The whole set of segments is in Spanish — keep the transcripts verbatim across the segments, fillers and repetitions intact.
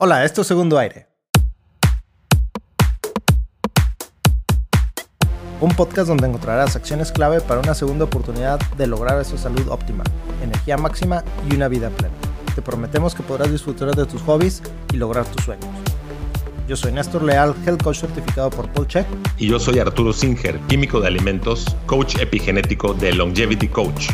Hola, esto es Segundo Aire, un podcast donde encontrarás acciones clave para una segunda oportunidad de lograr esa salud óptima, energía máxima y una vida plena. Te prometemos que podrás disfrutar de tus hobbies y lograr tus sueños. Yo soy Néstor Leal, Health Coach certificado por Polche. Y yo soy Arturo Singer, químico de alimentos, coach epigenético de Longevity Coach.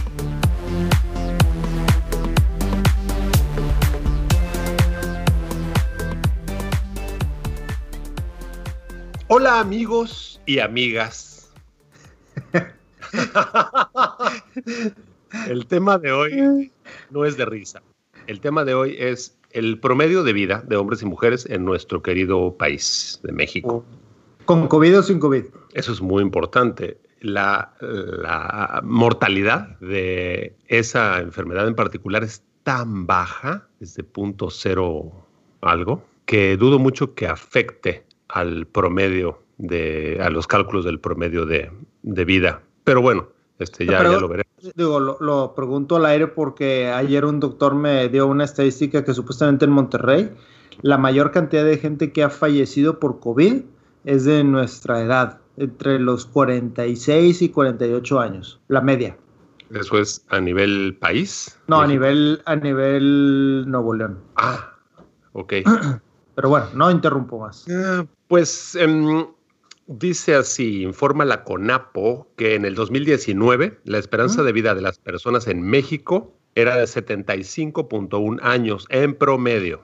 Hola amigos y amigas. El tema de hoy no es de risa. El tema de hoy es el promedio de vida de hombres y mujeres en nuestro querido país de México. ¿Con COVID o sin COVID? Eso es muy importante. La, la mortalidad de esa enfermedad en particular es tan baja, es de punto cero algo, que dudo mucho que afecte al promedio de, a los cálculos del promedio de, de vida. Pero bueno, este ya, ya lo veremos. Digo, lo, lo pregunto al aire porque ayer un doctor me dio una estadística que supuestamente en Monterrey la mayor cantidad de gente que ha fallecido por COVID es de nuestra edad, entre los cuarenta y seis y cuarenta y ocho años, la media. ¿Eso es a nivel país? No, a nivel, a nivel Nuevo León. Ah, ok. Pero bueno, no interrumpo más. Eh, pues eh, dice así, informa la CONAPO que en el dos mil diecinueve la esperanza de vida de las personas en México era de setenta y cinco punto uno años en promedio.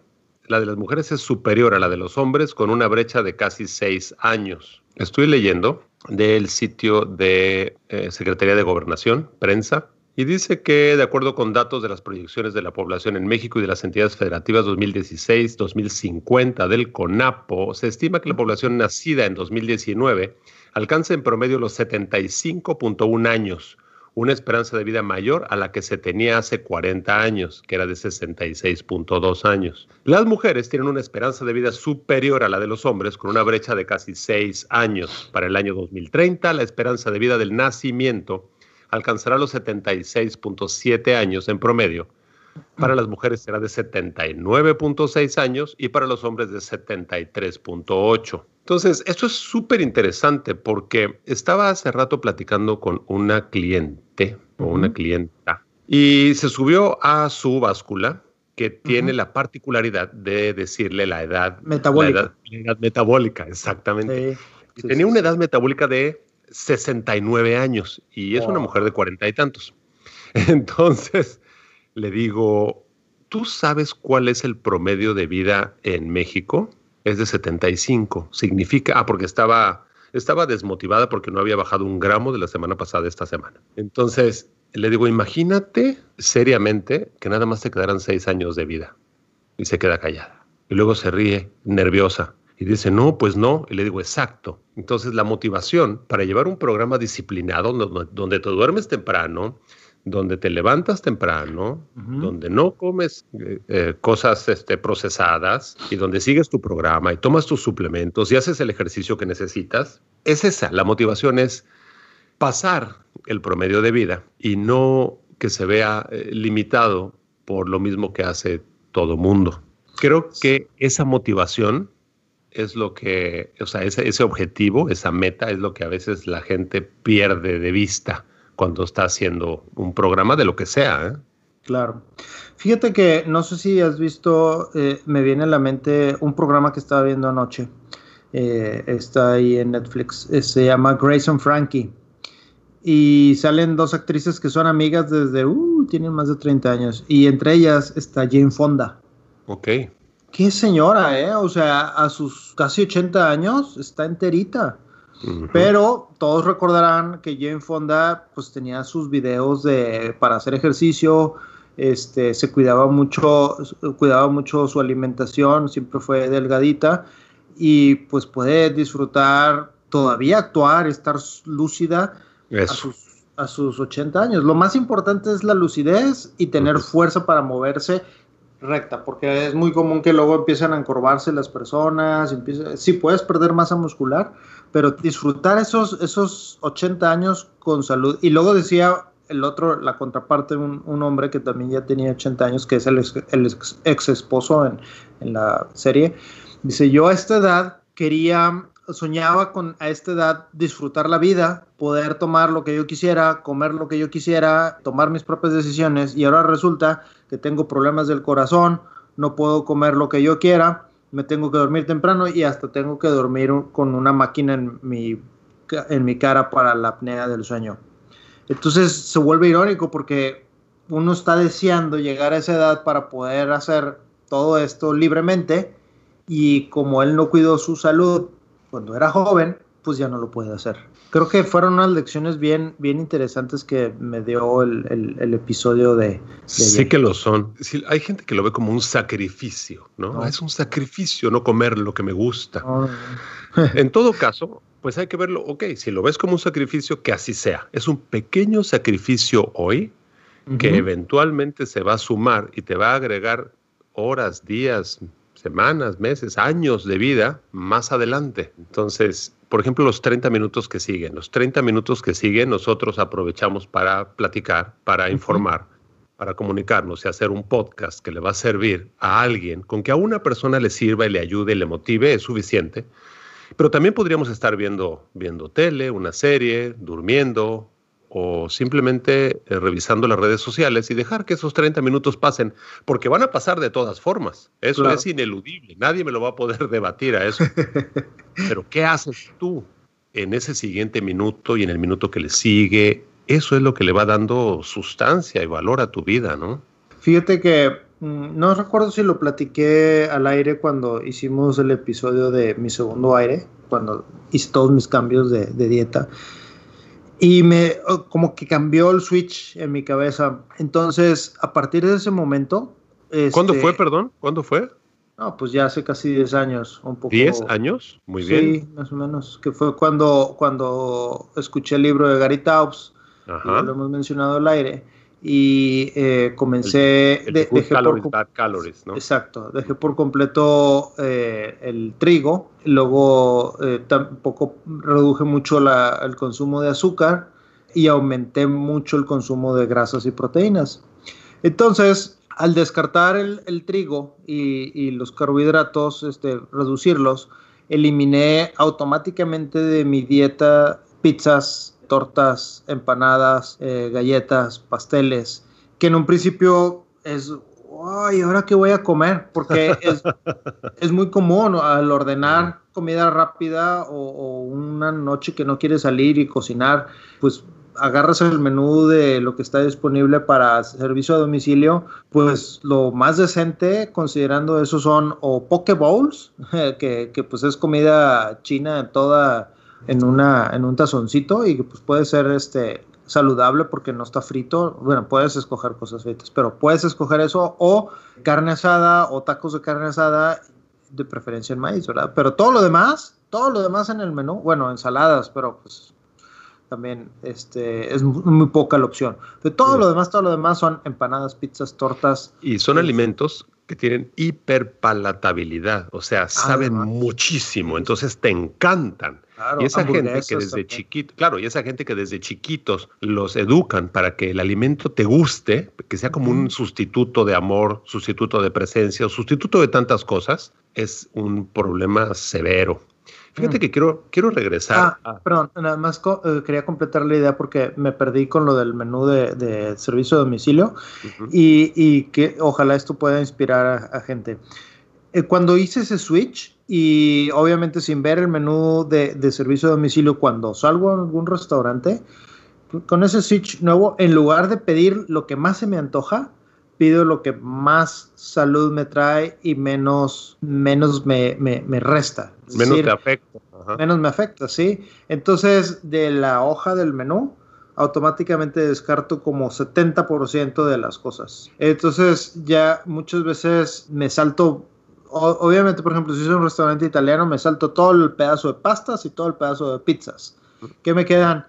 La de las mujeres es superior a la de los hombres con una brecha de casi seis años. Estoy leyendo del sitio de eh, Secretaría de Gobernación, prensa. Y dice que, de acuerdo con datos de las proyecciones de la población en México y de las entidades federativas dos mil dieciséis a dos mil cincuenta del CONAPO, se estima que la población nacida en dos mil diecinueve alcanza en promedio los setenta y cinco punto uno años, una esperanza de vida mayor a la que se tenía hace cuarenta años, que era de sesenta y seis punto dos años. Las mujeres tienen una esperanza de vida superior a la de los hombres, con una brecha de casi seis años. Para el año dos mil treinta, la esperanza de vida del nacimiento alcanzará los setenta y seis punto siete años en promedio. Para las mujeres será de setenta y nueve punto seis años y para los hombres de setenta y tres punto ocho. Entonces, esto es súper interesante porque estaba hace rato platicando con una cliente o una clienta y se subió a su báscula que tiene uh-huh. la particularidad de decirle la edad metabólica. La edad, la edad metabólica, exactamente. Sí, sí, tenía sí, una edad sí. metabólica de sesenta y nueve años y es oh. una mujer de cuarenta y tantos. Entonces le digo, ¿tú sabes cuál es el promedio de vida en México? Es de setenta y cinco. Significa, ah, porque estaba, estaba desmotivada porque no había bajado un gramo de la semana pasada esta semana. Entonces le digo, imagínate seriamente que nada más te quedaran seis años de vida. Y se queda callada. Y luego se ríe, nerviosa. Y dice, no, pues no. Y le digo, exacto. Entonces, la motivación para llevar un programa disciplinado donde, donde te duermes temprano, donde te levantas temprano, uh-huh. donde no comes eh, eh, cosas este, procesadas y donde sigues tu programa y tomas tus suplementos y haces el ejercicio que necesitas, es esa. La motivación es pasar el promedio de vida y no que se vea eh, limitado por lo mismo que hace todo mundo. Creo que esa motivación es lo que, o sea, ese, ese objetivo, esa meta es lo que a veces la gente pierde de vista cuando está haciendo un programa de lo que sea, ¿eh? Claro. Fíjate que no sé si has visto, eh, me viene a la mente un programa que estaba viendo anoche, eh, está ahí en Netflix, eh, se llama Grace and Frankie y salen dos actrices que son amigas desde, uh, tienen más de treinta años y entre ellas está Jane Fonda. Ok. Qué señora, ¿eh? O sea, a sus casi ochenta años está enterita. Uh-huh. Pero todos recordarán que Jane Fonda pues tenía sus videos de para hacer ejercicio, este, se cuidaba mucho, cuidaba mucho su alimentación, siempre fue delgadita y pues puede disfrutar, todavía actuar, estar lúcida Eso. a sus a sus ochenta años. Lo más importante es la lucidez y tener uh-huh. fuerza para moverse recta, porque es muy común que luego empiezan a encorvarse las personas, empiezan, sí puedes perder masa muscular, pero disfrutar esos, esos ochenta años con salud. Y luego decía el otro, la contraparte, un, un hombre que también ya tenía ochenta años, que es el, ex, el ex, ex esposo en, en la serie, dice, yo a esta edad quería, soñaba con a esta edad disfrutar la vida, poder tomar lo que yo quisiera, comer lo que yo quisiera, tomar mis propias decisiones, y ahora resulta que tengo problemas del corazón, no puedo comer lo que yo quiera, me tengo que dormir temprano y hasta tengo que dormir con una máquina en mi, en mi cara para la apnea del sueño. Entonces se vuelve irónico porque uno está deseando llegar a esa edad para poder hacer todo esto libremente, y como él no cuidó su salud cuando era joven, pues ya no lo puede hacer. Creo que fueron unas lecciones bien, bien interesantes que me dio el, el, el episodio de, de sí ayer. Que lo son. Sí, hay gente que lo ve como un sacrificio, ¿no? No. Es un sacrificio no comer lo que me gusta. No. En todo caso, pues hay que verlo, ok, si lo ves como un sacrificio, que así sea. Es un pequeño sacrificio hoy uh-huh. que eventualmente se va a sumar y te va a agregar horas, días, semanas, meses, años de vida más adelante. Entonces, por ejemplo, los treinta minutos que siguen, los treinta minutos que siguen nosotros aprovechamos para platicar, para uh-huh. informar, para comunicarnos y hacer un podcast que le va a servir a alguien. Con que a una persona le sirva y le ayude y le motive es suficiente, pero también podríamos estar viendo, viendo tele, una serie, durmiendo o simplemente eh, revisando las redes sociales y dejar que esos treinta minutos pasen, porque van a pasar de todas formas. Eso claro. Es ineludible, nadie me lo va a poder debatir a eso. Pero ¿qué haces tú en ese siguiente minuto y en el minuto que le sigue? Eso es lo que le va dando sustancia y valor a tu vida, ¿no? Fíjate que no recuerdo si lo platiqué al aire cuando hicimos el episodio de Mi Segundo Aire, cuando hice todos mis cambios de, de dieta, y me como que cambió el switch en mi cabeza. Entonces, a partir de ese momento... Este, ¿Cuándo fue, perdón? ¿Cuándo fue? No, pues ya hace casi diez años, un poco. ¿diez años? Muy sí, bien. Sí, más o menos. Que fue cuando, cuando escuché el libro de Gary Taubes, ajá. Lo hemos mencionado al aire, y eh, comencé... El, el de, dejé calories, por, bad calories, ¿no? Exacto. Dejé por completo eh, el trigo, luego eh, tampoco reduje mucho la, el consumo de azúcar y aumenté mucho el consumo de grasas y proteínas. Entonces, al descartar el, el trigo y, y los carbohidratos, este, reducirlos, eliminé automáticamente de mi dieta pizzas, tortas, empanadas, eh, galletas, pasteles, que en un principio es, ay, ¿ahora qué voy a comer? Porque es, es muy común al ordenar comida rápida o, o una noche que no quieres salir y cocinar, pues agarras el menú de lo que está disponible para servicio a domicilio, pues lo más decente considerando eso son o poke bowls, que, que pues es comida china toda... en una en un tazoncito y que pues puede ser este saludable porque no está frito. Bueno, puedes escoger cosas fritas, pero puedes escoger eso o carne asada o tacos de carne asada, de preferencia en maíz, ¿verdad? Pero todo lo demás, todo lo demás en el menú, bueno, ensaladas, pero pues también este es muy poca la opción. De todo lo demás, todo lo demás son empanadas, pizzas, tortas. Y son y, alimentos que tienen hiperpalatabilidad, o sea, saben además muchísimo, entonces te encantan. Claro, y esa gente que desde chiquito, claro, y esa gente que desde chiquitos los educan para que el alimento te guste, que sea como un sustituto de amor, sustituto de presencia, sustituto de tantas cosas, es un problema severo. Fíjate mm. que quiero, quiero regresar. Ah, a... Perdón, nada más co eh, quería completar la idea porque me perdí con lo del menú de, de servicio a domicilio uh-huh. y, y que ojalá esto pueda inspirar a, a gente. Eh, cuando hice ese switch, y obviamente sin ver el menú de, de servicio a domicilio, cuando salgo a algún restaurante, con ese switch nuevo, en lugar de pedir lo que más se me antoja, pido lo que más salud me trae y menos, menos me, me, me resta. Es menos decir, te afecta. Ajá. Menos me afecta, sí. Entonces, de la hoja del menú, automáticamente descarto como setenta por ciento de las cosas. Entonces, ya muchas veces me salto... Obviamente, por ejemplo, si es un restaurante italiano, me salto todo el pedazo de pastas y todo el pedazo de pizzas. ¿Qué me quedan?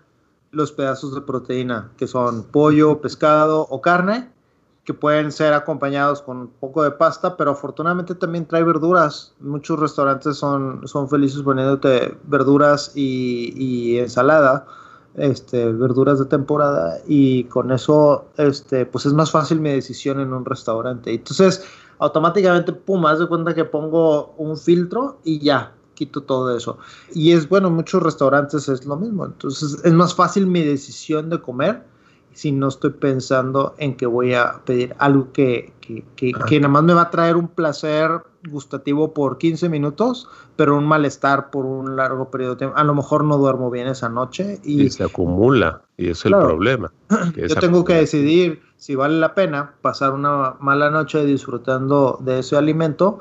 Los pedazos de proteína, que son pollo, pescado o carne, que pueden ser acompañados con un poco de pasta, pero afortunadamente también trae verduras. Muchos restaurantes son, son felices poniéndote verduras y, y ensalada este, verduras de temporada, y con eso este, pues es más fácil mi decisión en un restaurante. Entonces automáticamente, pum, haz de cuenta que pongo un filtro y ya, quito todo eso. Y es bueno, muchos restaurantes es lo mismo. Entonces es más fácil mi decisión de comer si no estoy pensando en que voy a pedir algo que, que, que, que nada más me va a traer un placer gustativo por quince minutos, pero un malestar por un largo periodo de tiempo. A lo mejor no duermo bien esa noche. Y, y se acumula, y es claro, el problema. Que yo tengo que decidir si vale la pena pasar una mala noche disfrutando de ese alimento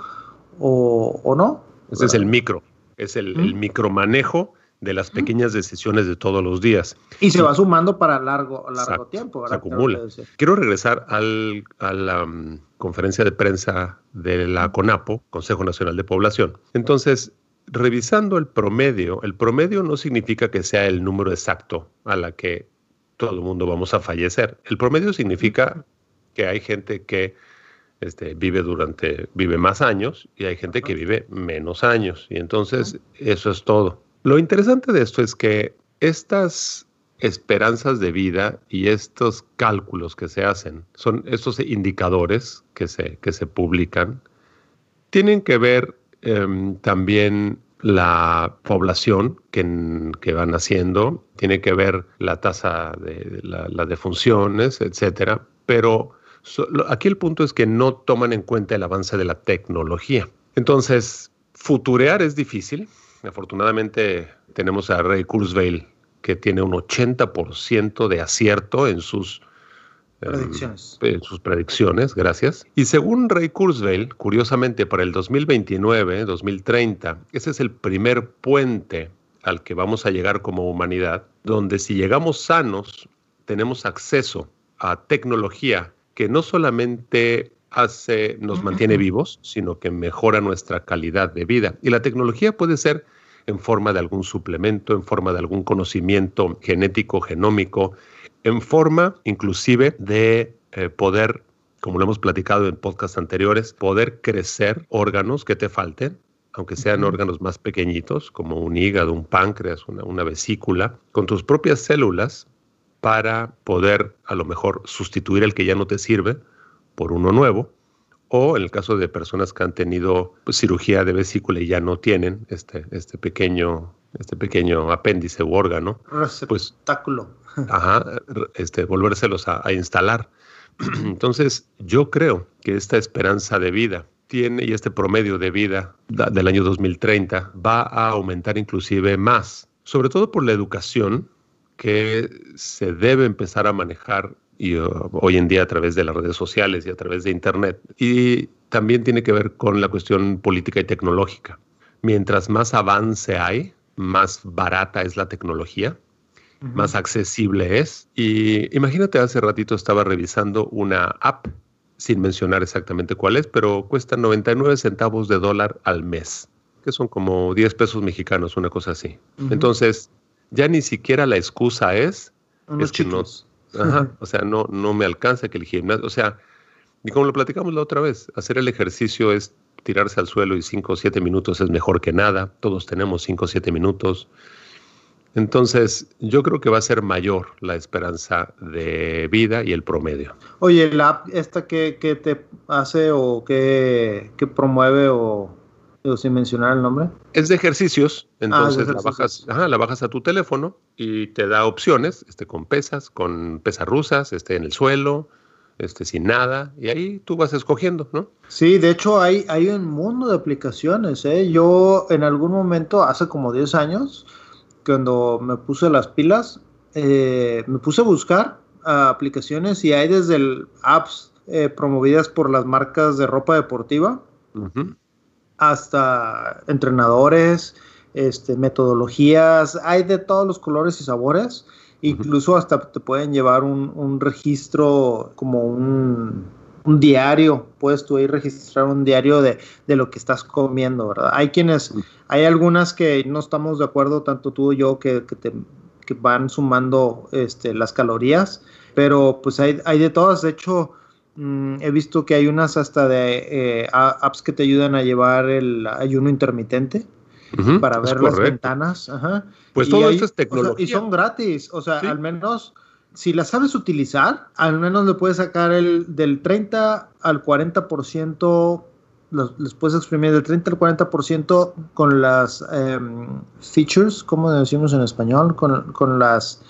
o, o no. Ese es el micro, es el, ¿Mm? el micromanejo de las pequeñas decisiones de todos los días. Y se va sumando para largo, largo Exacto, tiempo. ¿Verdad? Se acumula. Quiero regresar al, a la um, conferencia de prensa de la CONAPO, Consejo Nacional de Población. Entonces, revisando el promedio, el promedio no significa que sea el número exacto a la que todo el mundo vamos a fallecer. El promedio significa que hay gente que Este, vive durante, vive más años, y hay gente que vive menos años, y entonces eso es todo. Lo interesante de esto es que estas esperanzas de vida y estos cálculos que se hacen, son estos indicadores que se, que se publican, tienen que ver eh, también la población que, que va naciendo, tiene que ver la tasa de la, la defunciones, etcétera, pero So, aquí el punto es que no toman en cuenta el avance de la tecnología. Entonces, futurear es difícil. Afortunadamente, tenemos a Ray Kurzweil, que tiene un ochenta por ciento de acierto en sus predicciones. Eh, en sus predicciones, gracias. Y según Ray Kurzweil, curiosamente, para el dos mil veintinueve, dos mil treinta, ese es el primer puente al que vamos a llegar como humanidad, donde si llegamos sanos, tenemos acceso a tecnología que no solamente hace, nos mantiene vivos, sino que mejora nuestra calidad de vida. Y la tecnología puede ser en forma de algún suplemento, en forma de algún conocimiento genético, genómico, en forma inclusive de eh, poder, como lo hemos platicado en podcasts anteriores, poder crecer órganos que te falten, aunque sean órganos más pequeñitos, como un hígado, un páncreas, una, una vesícula, con tus propias células, para poder a lo mejor sustituir el que ya no te sirve por uno nuevo, o en el caso de personas que han tenido pues, cirugía de vesícula y ya no tienen este, este, pequeño, este pequeño apéndice u órgano. Receptáculo. Pues, ajá, este, volvérselos a, a instalar. Entonces yo creo que esta esperanza de vida tiene, y este promedio de vida del año dos mil treinta va a aumentar inclusive más, sobre todo por la educación, que se debe empezar a manejar y, uh, hoy en día a través de las redes sociales y a través de Internet. Y también tiene que ver con la cuestión política y tecnológica. Mientras más avance hay, más barata es la tecnología, uh-huh. más accesible es. Y imagínate, hace ratito estaba revisando una app, sin mencionar exactamente cuál es, pero cuesta noventa y nueve centavos de dólar al mes, que son como diez pesos mexicanos, una cosa así. Uh-huh. Entonces, ya ni siquiera la excusa es, es que no, ajá, o sea, no, no me alcanza que el gimnasio, o sea, y como lo platicamos la otra vez, hacer el ejercicio es tirarse al suelo y cinco o siete minutos es mejor que nada, todos tenemos cinco o siete minutos, entonces yo creo que va a ser mayor la esperanza de vida y el promedio. Oye, la app esta que, que te hace o que, que promueve o... Pero sin mencionar el nombre. Es de ejercicios, entonces ah, de ejercicios. La, bajas, ajá, la bajas a tu teléfono y te da opciones, este, con pesas, con pesas rusas, este, en el suelo, este, sin nada, y ahí tú vas escogiendo, ¿no? Sí, de hecho hay, hay un mundo de aplicaciones, ¿eh? Yo en algún momento, hace como diez años, cuando me puse las pilas, eh, me puse a buscar uh, aplicaciones, y hay desde el apps eh, promovidas por las marcas de ropa deportiva, uh-huh. hasta entrenadores, este, metodologías, hay de todos los colores y sabores, incluso hasta te pueden llevar un, un registro como un, un diario, puedes tú ahí registrar un diario de, de lo que estás comiendo, ¿verdad? Hay quienes, hay algunas que no estamos de acuerdo, tanto tú y yo, que, que, te, que van sumando este, las calorías, pero pues hay, hay de todas, de hecho... He visto que hay unas hasta de eh, apps que te ayudan a llevar el ayuno intermitente. uh-huh, para ver las ventanas. Ajá. Pues y todo hay, esto es tecnología. O sea, y son gratis, o sea, sí. al menos si las sabes utilizar, al menos le puedes sacar el del treinta al cuarenta por ciento, los, les puedes exprimir del treinta al cuarenta por ciento con las eh, features, como decimos en español, con, con las...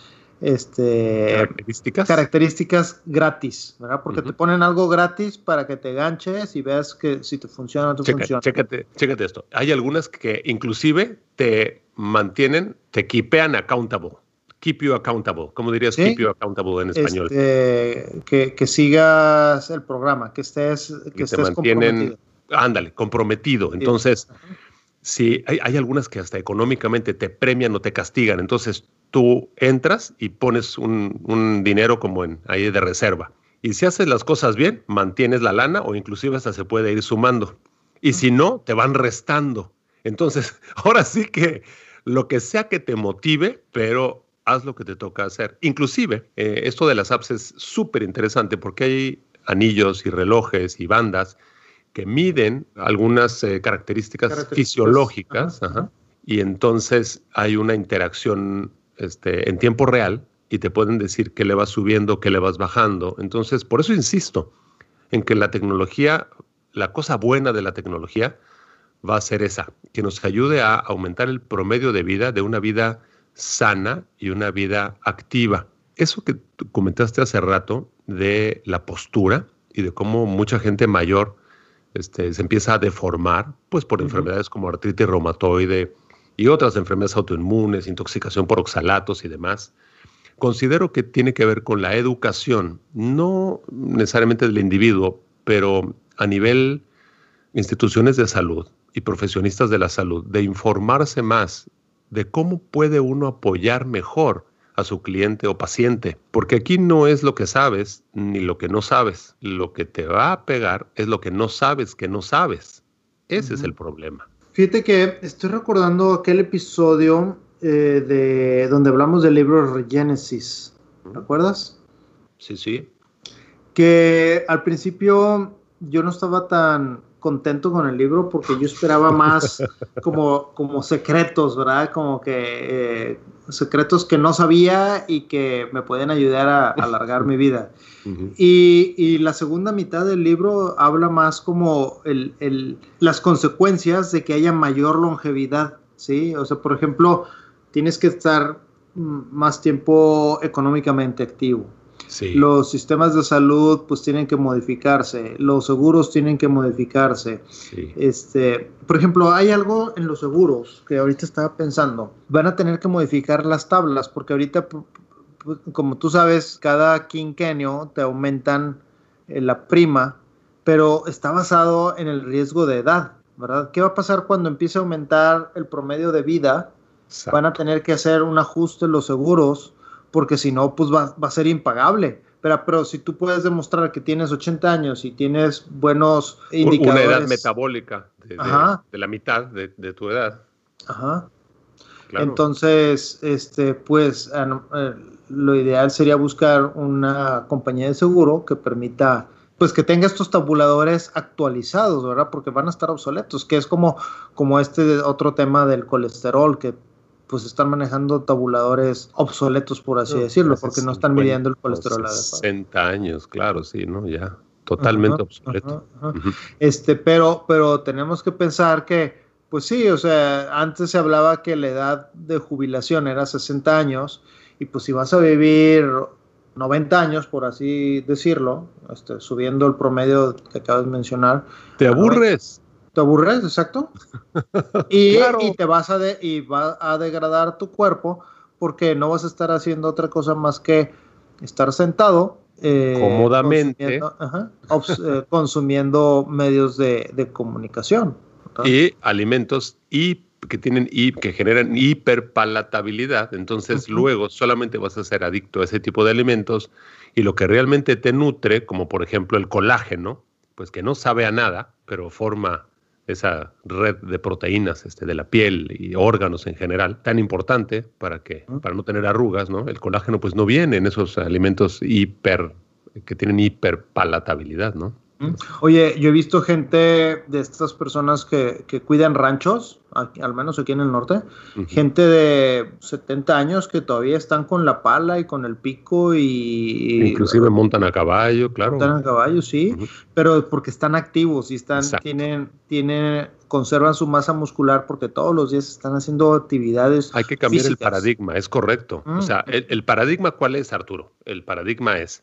Este, características. características gratis, ¿verdad? Porque uh-huh. te ponen algo gratis para que te ganches y veas que si te funciona o no te Checa, funciona. Chécate, chécate esto. Hay algunas que inclusive te mantienen, te keepean accountable. Keep you accountable. ¿Cómo dirías ¿Sí? keep you accountable en español? Este, que, que sigas el programa, que estés, que estés te comprometido. Ándale, comprometido. Entonces, uh-huh. sí, hay, hay algunas que hasta económicamente te premian o te castigan. Entonces, tú entras y pones un, un dinero como en ahí de reserva. Y si haces las cosas bien, mantienes la lana o inclusive hasta se puede ir sumando. Y si no, te van restando. Entonces, ahora sí que lo que sea que te motive, pero haz lo que te toca hacer. Inclusive, eh, esto de las apps es súper interesante porque hay anillos y relojes y bandas que miden algunas eh, características, características fisiológicas. Ajá. Ajá, y entonces hay una interacción Este, en tiempo real y te pueden decir que le vas subiendo, que le vas bajando. Entonces, por eso insisto en que la tecnología, la cosa buena de la tecnología va a ser esa, que nos ayude a aumentar el promedio de vida, de una vida sana y una vida activa. Eso que comentaste hace rato de la postura y de cómo mucha gente mayor este, se empieza a deformar, pues por uh-huh. enfermedades como artritis reumatoide, y otras enfermedades autoinmunes, intoxicación por oxalatos y demás, considero que tiene que ver con la educación, no necesariamente del individuo, pero a nivel instituciones de salud y profesionistas de la salud, de informarse más de cómo puede uno apoyar mejor a su cliente o paciente. Porque aquí no es lo que sabes ni lo que no sabes. Lo que te va a pegar es lo que no sabes que no sabes. Ese es el problema. Fíjate que estoy recordando aquel episodio eh, de donde hablamos del libro Regenesis, ¿te acuerdas? Sí, sí. Que al principio yo no estaba tan contento con el libro porque yo esperaba más como, como secretos, ¿verdad? Como que eh, secretos que no sabía y que me pueden ayudar a, a alargar mi vida. Uh-huh. Y, y la segunda mitad del libro habla más como el, el, las consecuencias de que haya mayor longevidad, ¿sí? O sea, por ejemplo, tienes que estar más tiempo económicamente activo. Sí. Los sistemas de salud pues tienen que modificarse, los seguros tienen que modificarse. Sí. Este, por ejemplo, hay algo en los seguros que ahorita estaba pensando, van a tener que modificar las tablas porque ahorita, como tú sabes, cada quinquenio te aumentan eh, la prima, pero está basado en el riesgo de edad, ¿verdad? ¿Qué va a pasar cuando empiece a aumentar el promedio de vida? Exacto. Van a tener que hacer un ajuste en los seguros porque si no, pues va, va a ser impagable. Pero, pero si tú puedes demostrar que tienes ochenta años y tienes buenos indicadores... Una edad metabólica de, de, de la mitad de, de tu edad. Ajá. Claro. Entonces, este, pues, eh, lo ideal sería buscar una compañía de seguro que permita... Pues que tenga estos tabuladores actualizados, ¿verdad? Porque van a estar obsoletos, que es como, como este otro tema del colesterol, que... pues están manejando tabuladores obsoletos, por así no, decirlo, porque no están midiendo el colesterol adecuado. sesenta años, claro, sí, ¿no? Ya, totalmente ajá, obsoleto. Ajá, ajá. Uh-huh. Este, pero, pero tenemos que pensar que, pues sí, o sea, antes se hablaba que la edad de jubilación era sesenta años, y pues si vas a vivir noventa años, por así decirlo, este, subiendo el promedio que acabas de mencionar. Te aburres. Te aburres, exacto. Y, claro. y te vas a, de, y va a degradar tu cuerpo porque no vas a estar haciendo otra cosa más que estar sentado. Eh, Cómodamente. Consumiendo, ajá, obs, eh, consumiendo medios de, de comunicación, ¿verdad? Y alimentos y, que, tienen, y, que generan hiperpalatabilidad. Entonces uh-huh. luego solamente vas a ser adicto a ese tipo de alimentos y lo que realmente te nutre, como por ejemplo el colágeno, pues que no sabe a nada, pero forma... esa red de proteínas este, de la piel y órganos en general, tan importante para que para no tener arrugas, ¿no? El colágeno pues no viene en esos alimentos hiper que tienen hiperpalatabilidad, ¿no? Oye, yo he visto gente de estas personas que, que cuidan ranchos, aquí, al menos aquí en el norte, uh-huh. gente de setenta años que todavía están con la pala y con el pico y... Inclusive uh, montan a caballo, claro. Montan a caballo, sí, uh-huh. pero porque están activos y están, tienen, tienen, conservan su masa muscular porque todos los días están haciendo actividades Hay que cambiar físicas. El paradigma, es correcto. Uh-huh. O sea, el, el paradigma, ¿cuál es, Arturo? El paradigma es...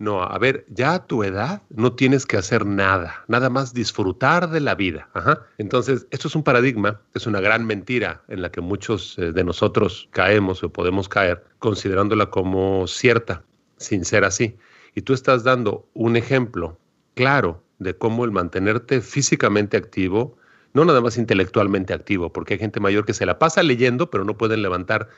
No, a ver, ya a tu edad no tienes que hacer nada, nada más disfrutar de la vida. Ajá. Entonces, esto es un paradigma, es una gran mentira en la que muchos de nosotros caemos o podemos caer, considerándola como cierta, sin ser así. Y tú estás dando un ejemplo claro de cómo el mantenerte físicamente activo, no nada más intelectualmente activo, porque hay gente mayor que se la pasa leyendo, pero no pueden levantar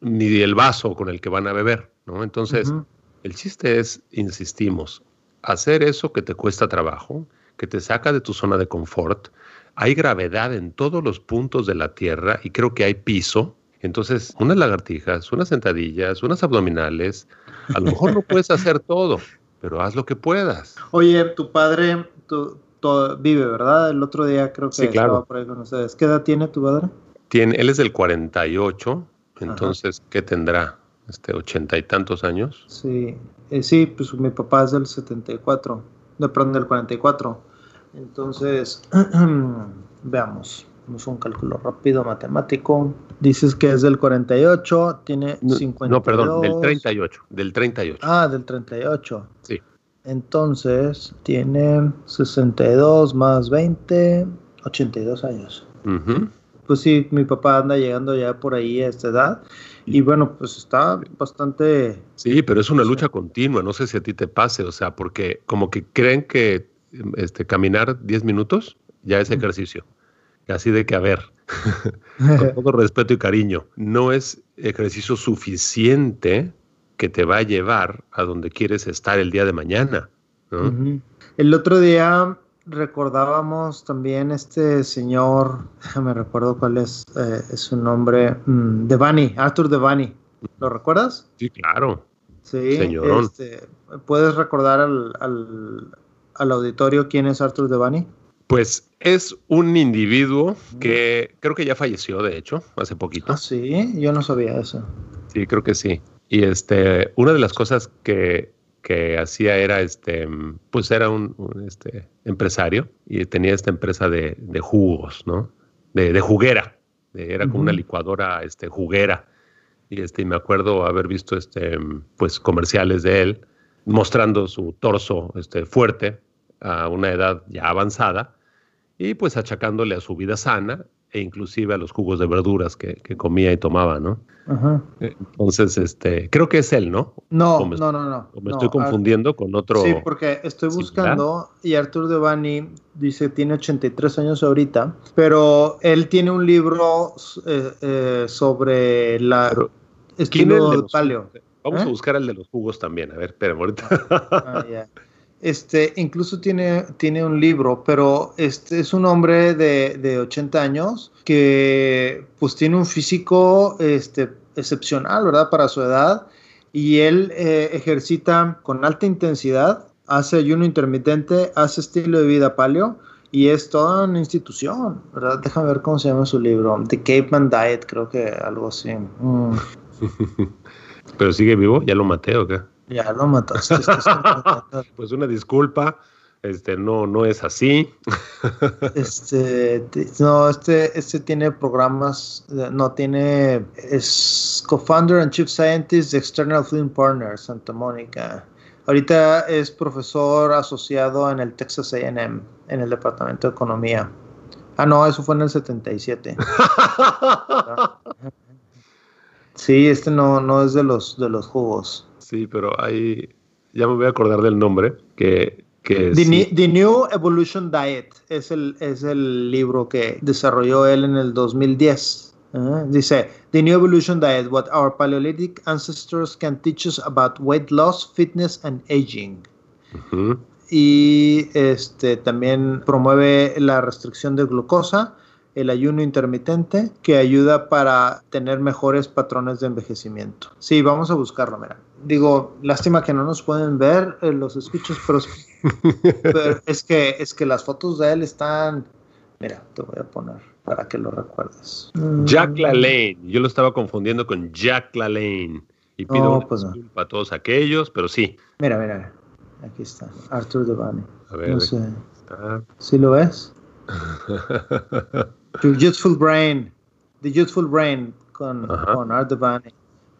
ni el vaso con el que van a beber, ¿no? Entonces... Uh-huh. El chiste es, insistimos, hacer eso que te cuesta trabajo, que te saca de tu zona de confort. Hay gravedad en todos los puntos de la tierra y creo que hay piso. Entonces, unas lagartijas, unas sentadillas, unas abdominales. A lo mejor no puedes hacer todo, pero haz lo que puedas. Oye, tu padre tu, tu, vive, ¿verdad? El otro día creo que sí, claro. estaba por ahí con ustedes. ¿Qué edad tiene tu padre? Tiene, él es del cuarenta y ocho, entonces, ajá. ¿qué tendrá? Este, ochenta y tantos años. Sí, eh, sí, pues mi papá es del setenta y cuatro, no, perdón, del cuarenta y cuatro. Entonces, veamos, vamos a un cálculo rápido, matemático. Dices que es del cuarenta y ocho, tiene no, cincuenta y dos. No, perdón, del treinta y ocho, del treinta y ocho. Ah, del treinta y ocho. Sí. Entonces, tiene sesenta y dos más veinte, ochenta y dos años. Uh-huh. Pues sí, mi papá anda llegando ya por ahí a esta edad. Y bueno, pues está bastante... Sí, pero es una lucha continua, no sé si a ti te pase, o sea, porque como que creen que este, caminar diez minutos ya es ejercicio. Así de que, a ver, con todo respeto y cariño, no es ejercicio suficiente que te va a llevar a donde quieres estar el día de mañana, ¿no? Uh-huh. El otro día... recordábamos también este señor, me recuerdo cuál es, eh, es su nombre, mm, De Vany, Arthur De Vany. ¿Lo recuerdas? Sí, claro. Sí, señorón. Este, ¿puedes recordar al, al, al auditorio quién es Arthur De Vany? Pues es un individuo que creo que ya falleció, de hecho, hace poquito. Ah, sí, yo no sabía eso. Sí, creo que sí. Y este, una de las cosas que... que hacía era, este, pues era un, un este, empresario y tenía esta empresa de, de jugos, ¿no? De, de juguera, de, era como una licuadora este, juguera. Y, este, y me acuerdo haber visto este, pues, comerciales de él mostrando su torso este, fuerte a una edad ya avanzada y pues achacándole a su vida sana e inclusive a los jugos de verduras que, que comía y tomaba, ¿no? Ajá. Entonces, este, creo que es él, ¿no? No, me, no, no, no. O me no, estoy confundiendo Arthur, con otro... Sí, porque estoy buscando similar. Y Arthur De Vany dice tiene ochenta y tres años ahorita, pero él tiene un libro eh, eh, sobre la pero, estilo de, de paleo. Vamos ¿Eh? a buscar el de los jugos también, a ver, espérame ahorita. Ah, yeah. Este, incluso tiene, tiene un libro, pero este es un hombre de, de ochenta años que pues tiene un físico este, excepcional, ¿verdad? Para su edad, y él eh, ejercita con alta intensidad, hace ayuno intermitente, hace estilo de vida paleo y es toda una institución, ¿verdad? Déjame ver cómo se llama su libro, The Caveman Diet, creo que algo así. Mm. ¿Pero sigue vivo? ¿Ya lo maté o qué? Ya lo mataste. Pues una disculpa, este no no es así. Este no este este tiene programas, no tiene es co-founder and chief scientist de External Film Partners Santa Mónica. Ahorita es profesor asociado en el Texas A and M en el departamento de economía. Ah no, eso fue en el setenta y siete. Sí, este no no es de los de los jugos. Sí, pero ahí ya me voy a acordar del nombre. Que, que The, sí. New, The New Evolution Diet es el, es el libro que desarrolló él en el dos mil diez. Uh, dice, The New Evolution Diet, What Our Paleolithic Ancestors Can Teach Us About Weight Loss, Fitness and Aging. Uh-huh. Y este, también promueve la restricción de glucosa, el ayuno intermitente, que ayuda para tener mejores patrones de envejecimiento. Sí, vamos a buscarlo, mira. Digo, lástima que no nos pueden ver eh, los escuchos, pero Pero es que, es que las fotos de él están... Mira, te voy a poner para que lo recuerdes. Jack LaLanne. Yo lo estaba confundiendo con Jack LaLanne. Y pido no, una pues disculpa no. a todos aquellos, pero sí. Mira, mira. Aquí está. Arthur De Vany. A ver. No sé. Está. ¿Sí lo ves? The Youthful Brain. The Youthful Brain con, con Arthur De Vany.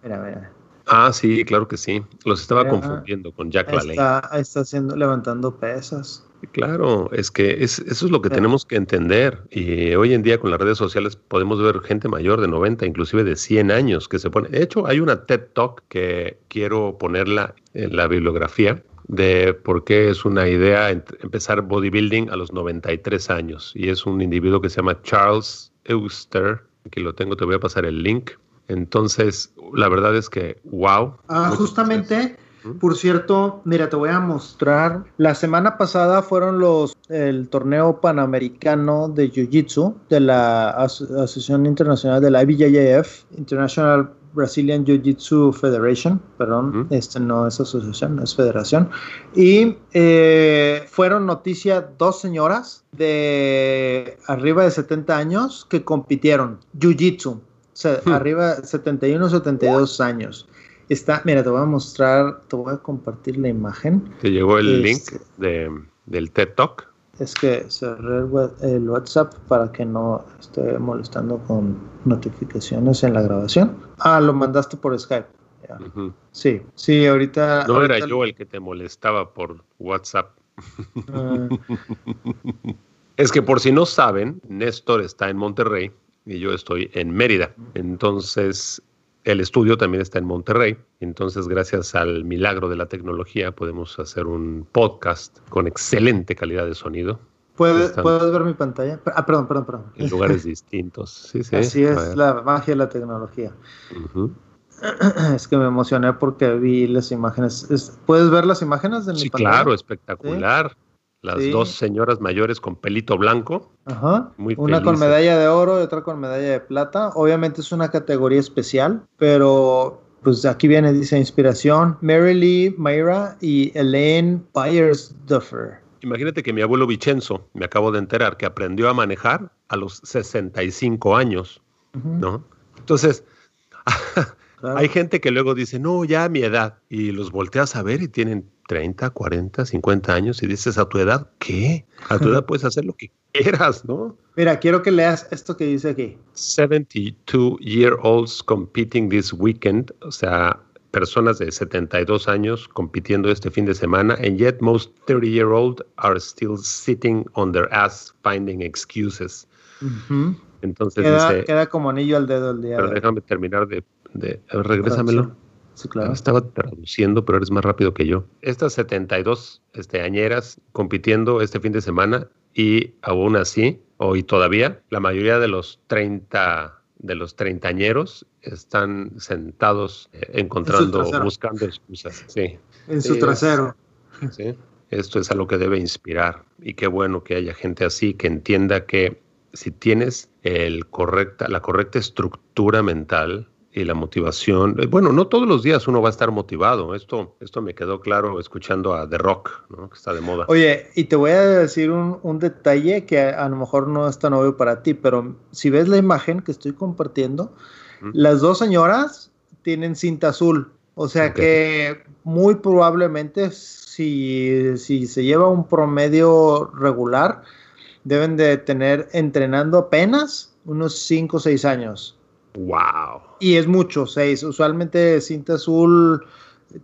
Mira, mira. Ah, sí, claro que sí. Los estaba Ajá. confundiendo con Jack LaLanne. Está, está haciendo, levantando pesas. Claro, es que es, eso es lo que sí. tenemos que entender. Y hoy en día con las redes sociales podemos ver gente mayor de noventa, inclusive de cien años que se pone. De hecho, hay una TED Talk que quiero ponerla en la bibliografía de por qué es una idea empezar bodybuilding a los noventa y tres años. Y es un individuo que se llama Charles Euster. Aquí lo tengo, te voy a pasar el link. Entonces, la verdad es que, wow. Ah, justamente... Gracias. Por cierto, mira, te voy a mostrar. La semana pasada fueron los el torneo panamericano de Jiu-Jitsu de la Aso Asociación Internacional de la I B J J F, International Brazilian Jiu-Jitsu Federation, perdón, ¿Mm? este no es asociación, es federación. Y eh, fueron noticia dos señoras de arriba de setenta años que compitieron Jiu-Jitsu, o sea, ¿Mm? arriba de setenta y uno, setenta y dos años. Está, mira, te voy a mostrar, te voy a compartir la imagen. Te llegó el es, link de, del TED Talk. Es que cerré el WhatsApp para que no esté molestando con notificaciones en la grabación. Ah, lo mandaste por Skype. Yeah. Uh-huh. Sí, sí, ahorita... No ahorita era yo el que te molestaba por WhatsApp. Uh. Es que por si no saben, Néstor está en Monterrey y yo estoy en Mérida. Entonces... El estudio también está en Monterrey, entonces gracias al milagro de la tecnología podemos hacer un podcast con excelente calidad de sonido. ¿Puedes, ¿puedes ver mi pantalla? Ah, perdón, perdón, perdón. En lugares distintos. Sí, sí. Así es la magia de la tecnología. Uh-huh. Es que me emocioné porque vi las imágenes. ¿Puedes ver las imágenes de mi sí, pantalla? Sí, claro, espectacular. ¿Sí? Las sí. dos señoras mayores con pelito blanco. Ajá. Muy una felices. Con medalla de oro y otra con medalla de plata. Obviamente es una categoría especial, pero pues aquí viene, dice, inspiración. Mary Lee Mayra y Elaine Byers Duffer. Imagínate que mi abuelo Vicenzo, me acabo de enterar, que aprendió a manejar a los sesenta y cinco años, uh-huh. ¿no? Entonces... Claro. Hay gente que luego dice, no, ya a mi edad. Y los volteas a ver y tienen treinta, cuarenta, cincuenta años. Y dices, ¿a tu edad qué? A tu edad puedes hacer lo que quieras, ¿no? Mira, quiero que leas esto que dice aquí. seventy-two-year-olds competing this weekend. O sea, personas de setenta y dos años compitiendo este fin de semana. And yet most thirty-year-olds are still sitting on their ass finding excuses. Uh-huh. Entonces queda, dice... Queda como anillo al dedo el día. Pero de déjame hoy. terminar de... De, a ver, regrésamelo. Sí, claro. Estaba traduciendo, pero eres más rápido que yo. Estas setenta y dos este, añeras compitiendo este fin de semana y aún así, hoy todavía, la mayoría de los treinta de los treintañeros están sentados eh, encontrando, buscando excusas. Sí. En su sí, trasero. Es, sí. Esto es a lo que debe inspirar. Y qué bueno que haya gente así que entienda que si tienes el correcta, la correcta estructura mental... Y la motivación, bueno, no todos los días uno va a estar motivado, esto esto me quedó claro escuchando a The Rock, ¿no? Que está de moda. Oye, y te voy a decir un, un detalle que a, a lo mejor no es tan obvio para ti, pero si ves la imagen que estoy compartiendo, ¿Mm? Las dos señoras tienen cinta azul, o sea okay. que muy probablemente si, si se lleva un promedio regular, deben de tener entrenando apenas unos cinco o seis años. Wow. Y es mucho, seis. Usualmente cinta azul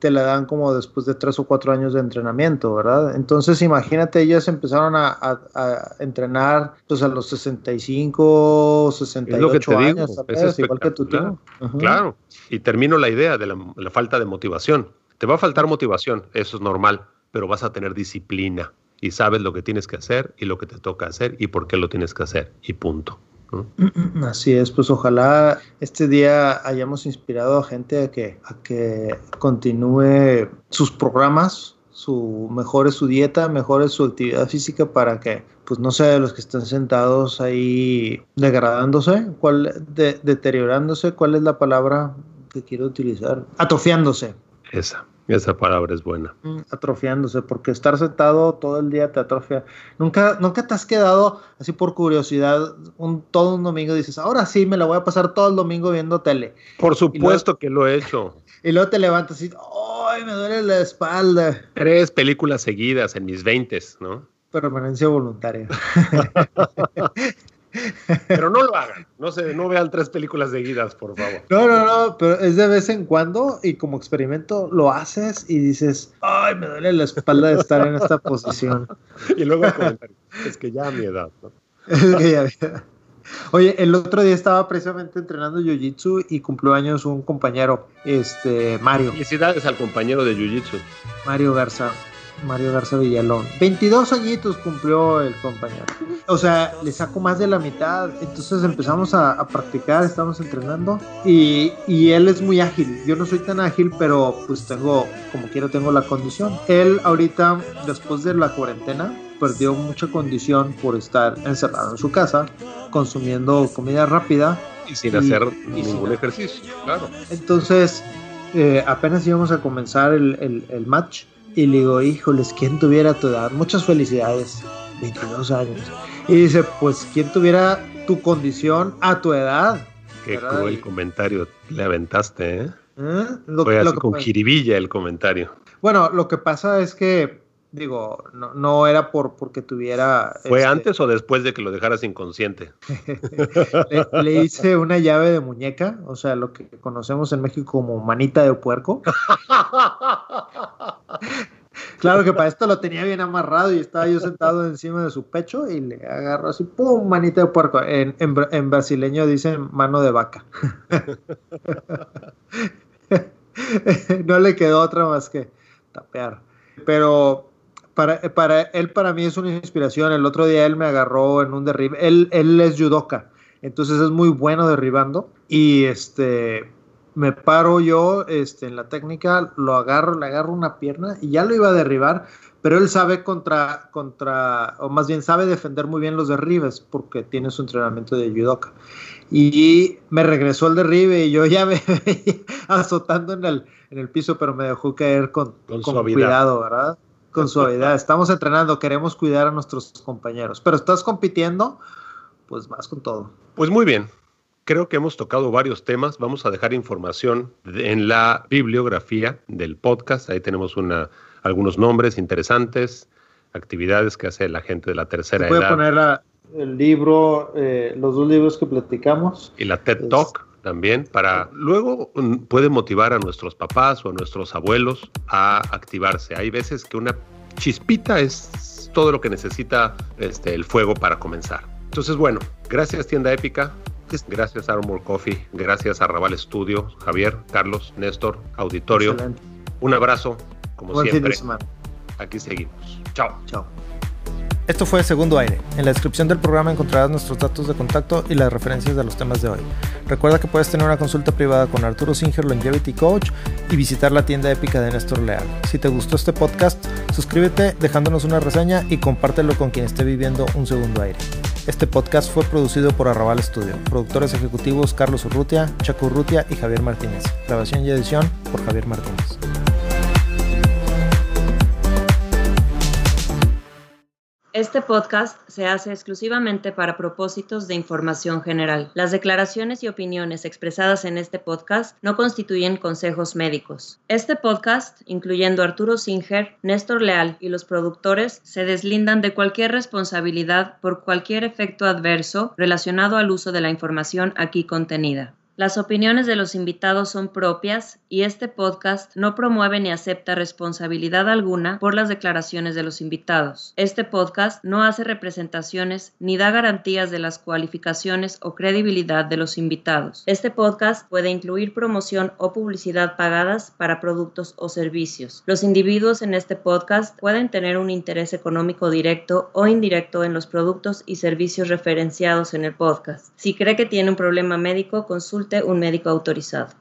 te la dan como después de tres o cuatro años de entrenamiento, ¿verdad? Entonces imagínate, ellas empezaron a, a, a entrenar pues a los sesenta y cinco, sesenta y ocho es lo que te años, digo. Es igual que tú. Uh-huh. Claro. Y termino la idea de la, la falta de motivación. Te va a faltar motivación, eso es normal, pero vas a tener disciplina y sabes lo que tienes que hacer y lo que te toca hacer y por qué lo tienes que hacer y punto. Así es, pues ojalá este día hayamos inspirado a gente a que, a que continúe sus programas, su, mejore su dieta, mejore su actividad física para que, pues no sé, los que están sentados ahí degradándose, cuál, de, deteriorándose, ¿cuál es la palabra que quiero utilizar? Atrofiándose. Esa. Esa palabra es buena. Atrofiándose, porque estar sentado todo el día te atrofia. Nunca, nunca te has quedado así por curiosidad un, todo un domingo y dices, ahora sí me la voy a pasar todo el domingo viendo tele. Por supuesto luego, que lo he hecho. Y luego te levantas y, ¡ay, me duele la espalda! Tres películas seguidas en mis veintes, ¿no? Permanencia voluntaria. Pero no lo hagan, no se, no vean tres películas seguidas, por favor. No, no, no, pero es de vez en cuando y como experimento lo haces y dices, ay, me duele la espalda de estar en esta posición. Y luego el comentario, es que ya a mi edad, ¿no? Es que ya a mi edad. Oye, el otro día estaba precisamente entrenando jiu-jitsu y cumplió años un compañero, este, Mario. Felicidades al compañero de jiu-jitsu. Mario Garza. Mario Garza Villalón, veintidós añitos cumplió el compañero. O sea, le saco más de la mitad. Entonces empezamos a, a practicar, estamos entrenando y, y él es muy ágil. Yo no soy tan ágil, pero pues tengo, como quiero, tengo la condición. Él ahorita, después de la cuarentena, perdió mucha condición por estar encerrado en su casa, consumiendo comida rápida. Y sin y, hacer y ningún sin ejercicio, claro. Entonces, eh, apenas íbamos a comenzar el, el, el match. Y le digo, híjoles, ¿quién tuviera tu edad? Muchas felicidades, veintidós años. Y dice, pues, ¿quién tuviera tu condición a tu edad? Qué ¿verdad? Cruel comentario le aventaste, ¿eh? ¿Eh? Lo, Fue lo así que con jiribilla el comentario. Bueno, lo que pasa es que, digo, no, no era por porque tuviera... ¿Fue este... antes o después de que lo dejaras inconsciente? le, le hice una llave de muñeca, o sea, lo que conocemos en México como manita de puerco. Claro que para esto lo tenía bien amarrado y estaba yo sentado encima de su pecho y le agarro así, ¡pum! Manita de puerco. En, en, en brasileño dicen mano de vaca. No le quedó otra más que tapear. Pero para, para él, para mí es una inspiración. El otro día él me agarró en un derribe. Él, él es judoka, entonces es muy bueno derribando y este... me paro yo este, en la técnica, lo agarro, le agarro una pierna y ya lo iba a derribar, pero él sabe contra, contra o más bien sabe defender muy bien los derribes porque tiene su entrenamiento de judoka. Y me regresó el derribe y yo ya me veía azotando en el, en el piso, pero me dejó caer con, con, con cuidado, ¿verdad? Con suavidad. Estamos entrenando, queremos cuidar a nuestros compañeros, pero estás compitiendo, pues vas con todo. Pues muy bien. Creo que hemos tocado varios temas. Vamos a dejar información en la bibliografía del podcast. Ahí tenemos una, algunos nombres interesantes, actividades que hace la gente de la tercera edad. Voy a poner la, el libro, eh, los dos libros que platicamos. Y la TED Talk es... también. Para luego puede motivar a nuestros papás o a nuestros abuelos a activarse. Hay veces que una chispita es todo lo que necesita este, el fuego para comenzar. Entonces, bueno, gracias Tienda Épica. Gracias a Armor Coffee, gracias a Arrabal Studio, Javier, Carlos, Néstor, auditorio. Excelente. Un abrazo, como Buen siempre. Aquí seguimos. Chao. Chao. Esto fue Segundo Aire. En la descripción del programa encontrarás nuestros datos de contacto y las referencias de los temas de hoy. Recuerda que puedes tener una consulta privada con Arturo Singer, Longevity Coach, y visitar la Tienda Épica de Néstor Leal. Si te gustó este podcast, suscríbete dejándonos una reseña y compártelo con quien esté viviendo un segundo aire. Este podcast fue producido por Arrabal Studio. Productores ejecutivos Carlos Urrutia, Chaco Urrutia y Javier Martínez. Grabación y edición por Javier Martínez. Este podcast se hace exclusivamente para propósitos de información general. Las declaraciones y opiniones expresadas en este podcast no constituyen consejos médicos. Este podcast, incluyendo Arturo Singer, Néstor Leal y los productores, se deslindan de cualquier responsabilidad por cualquier efecto adverso relacionado al uso de la información aquí contenida. Las opiniones de los invitados son propias y este podcast no promueve ni acepta responsabilidad alguna por las declaraciones de los invitados. Este podcast no hace representaciones ni da garantías de las cualificaciones o credibilidad de los invitados. Este podcast puede incluir promoción o publicidad pagadas para productos o servicios. Los individuos en este podcast pueden tener un interés económico directo o indirecto en los productos y servicios referenciados en el podcast. Si cree que tiene un problema médico, consulte un médico autorizado.